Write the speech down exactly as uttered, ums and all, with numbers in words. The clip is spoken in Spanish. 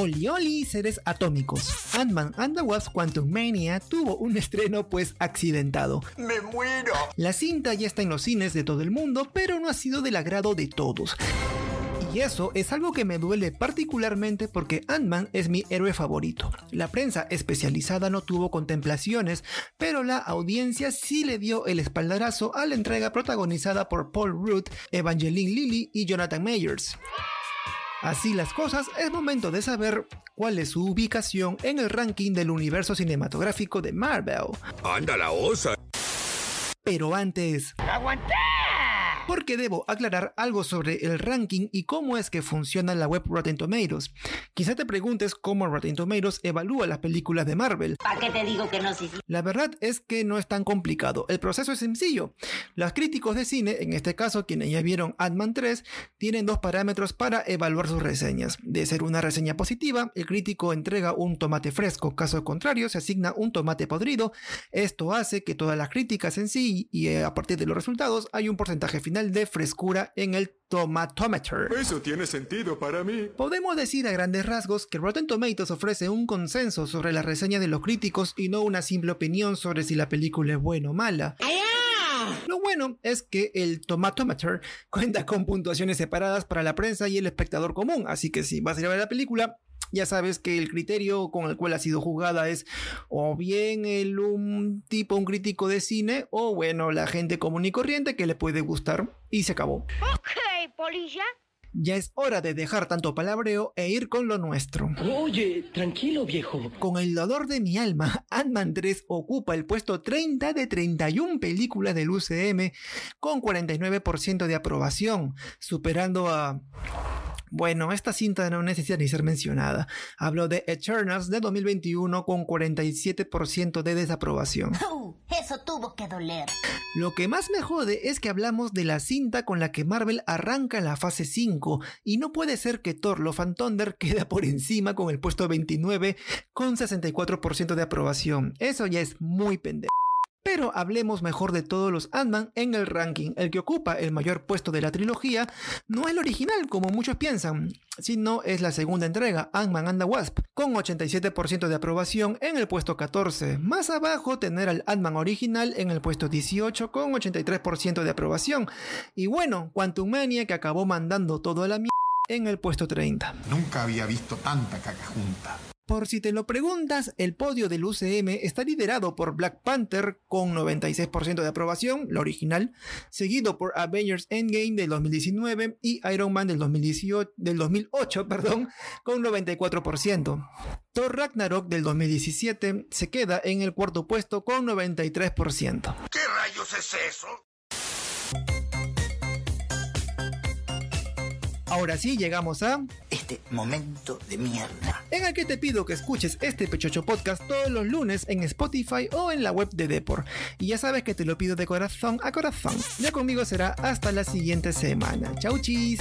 Oli Oli, seres atómicos. Ant-Man and the Wasp Quantumania tuvo un estreno pues accidentado. ¡Me muero! La cinta ya está en los cines de todo el mundo, pero no ha sido del agrado de todos. Y eso es algo que me duele particularmente porque Ant-Man es mi héroe favorito. La prensa especializada no tuvo contemplaciones, pero la audiencia sí le dio el espaldarazo a la entrega protagonizada por Paul Rudd, Evangeline Lilly y Jonathan Majors. Así las cosas, es momento de saber cuál es su ubicación en el ranking del universo cinematográfico de Marvel. ¡Anda la osa! Pero antes... ¡aguanté! Porque debo aclarar algo sobre el ranking y cómo es que funciona la web Rotten Tomatoes. Quizá te preguntes cómo Rotten Tomatoes evalúa las películas de Marvel. ¿Para qué te digo que no? Sí, sí. La verdad es que no es tan complicado. El proceso es sencillo. Los críticos de cine, en este caso quienes ya vieron Ant-Man tres, tienen dos parámetros para evaluar sus reseñas. De ser una reseña positiva, el crítico entrega un tomate fresco. Caso contrario, se asigna un tomate podrido. Esto hace que todas las críticas en sí y a partir de los resultados hay un porcentaje final de frescura en el Tomatometer. Eso tiene sentido para mí. Podemos decir a grandes rasgos que Rotten Tomatoes ofrece un consenso sobre la reseña de los críticos y no una simple opinión sobre si la película es buena o mala. Lo bueno es que el Tomatometer cuenta con puntuaciones separadas para la prensa y el espectador común, así que si vas a ir a ver la película, ya sabes que el criterio con el cual ha sido juzgada es o bien el, un tipo, un crítico de cine, o bueno, la gente común y corriente que le puede gustar y se acabó. Ok, polilla. Ya es hora de dejar tanto palabreo e ir con lo nuestro. Oye, tranquilo viejo. Con el dolor de mi alma, Ant-Man tres ocupa el puesto treinta de treinta y una películas del U C M con cuarenta y nueve por ciento de aprobación, superando a... Bueno, esta cinta no necesita ni ser mencionada. Hablo de Eternals de dos mil veintiuno con cuarenta y siete por ciento de desaprobación. Uh, eso tuvo que doler. Lo que más me jode es que hablamos de la cinta con la que Marvel arranca la fase cinco y no puede ser que Thor: Love and Thunder queda por encima con el puesto veintinueve con sesenta y cuatro por ciento de aprobación. Eso ya es muy pendejo. Pero hablemos mejor de todos los Ant-Man en el ranking. El que ocupa el mayor puesto de la trilogía no es el original, como muchos piensan, sino es la segunda entrega, Ant-Man and the Wasp, con ochenta y siete por ciento de aprobación en el puesto catorce. Más abajo tener al Ant-Man original en el puesto dieciocho con ochenta y tres por ciento de aprobación. Y bueno, Quantumania, que acabó mandando todo a la mierda, en el puesto treinta. Nunca había visto tanta caca junta. Por si te lo preguntas, el podio del U C M está liderado por Black Panther con noventa y seis por ciento de aprobación, la original, seguido por Avengers Endgame del dos mil diecinueve y Iron Man del, dos mil dieciocho, del dos mil ocho perdón, con noventa y cuatro por ciento. Thor Ragnarok del dos mil diecisiete se queda en el cuarto puesto con noventa y tres por ciento. ¿Qué rayos es eso? Ahora sí llegamos a... este momento de mierda, en el que te pido que escuches este Pechocho Podcast todos los lunes en Spotify o en la web de Depor. Y ya sabes que te lo pido de corazón a corazón. Ya conmigo será hasta la siguiente semana. Chau chis.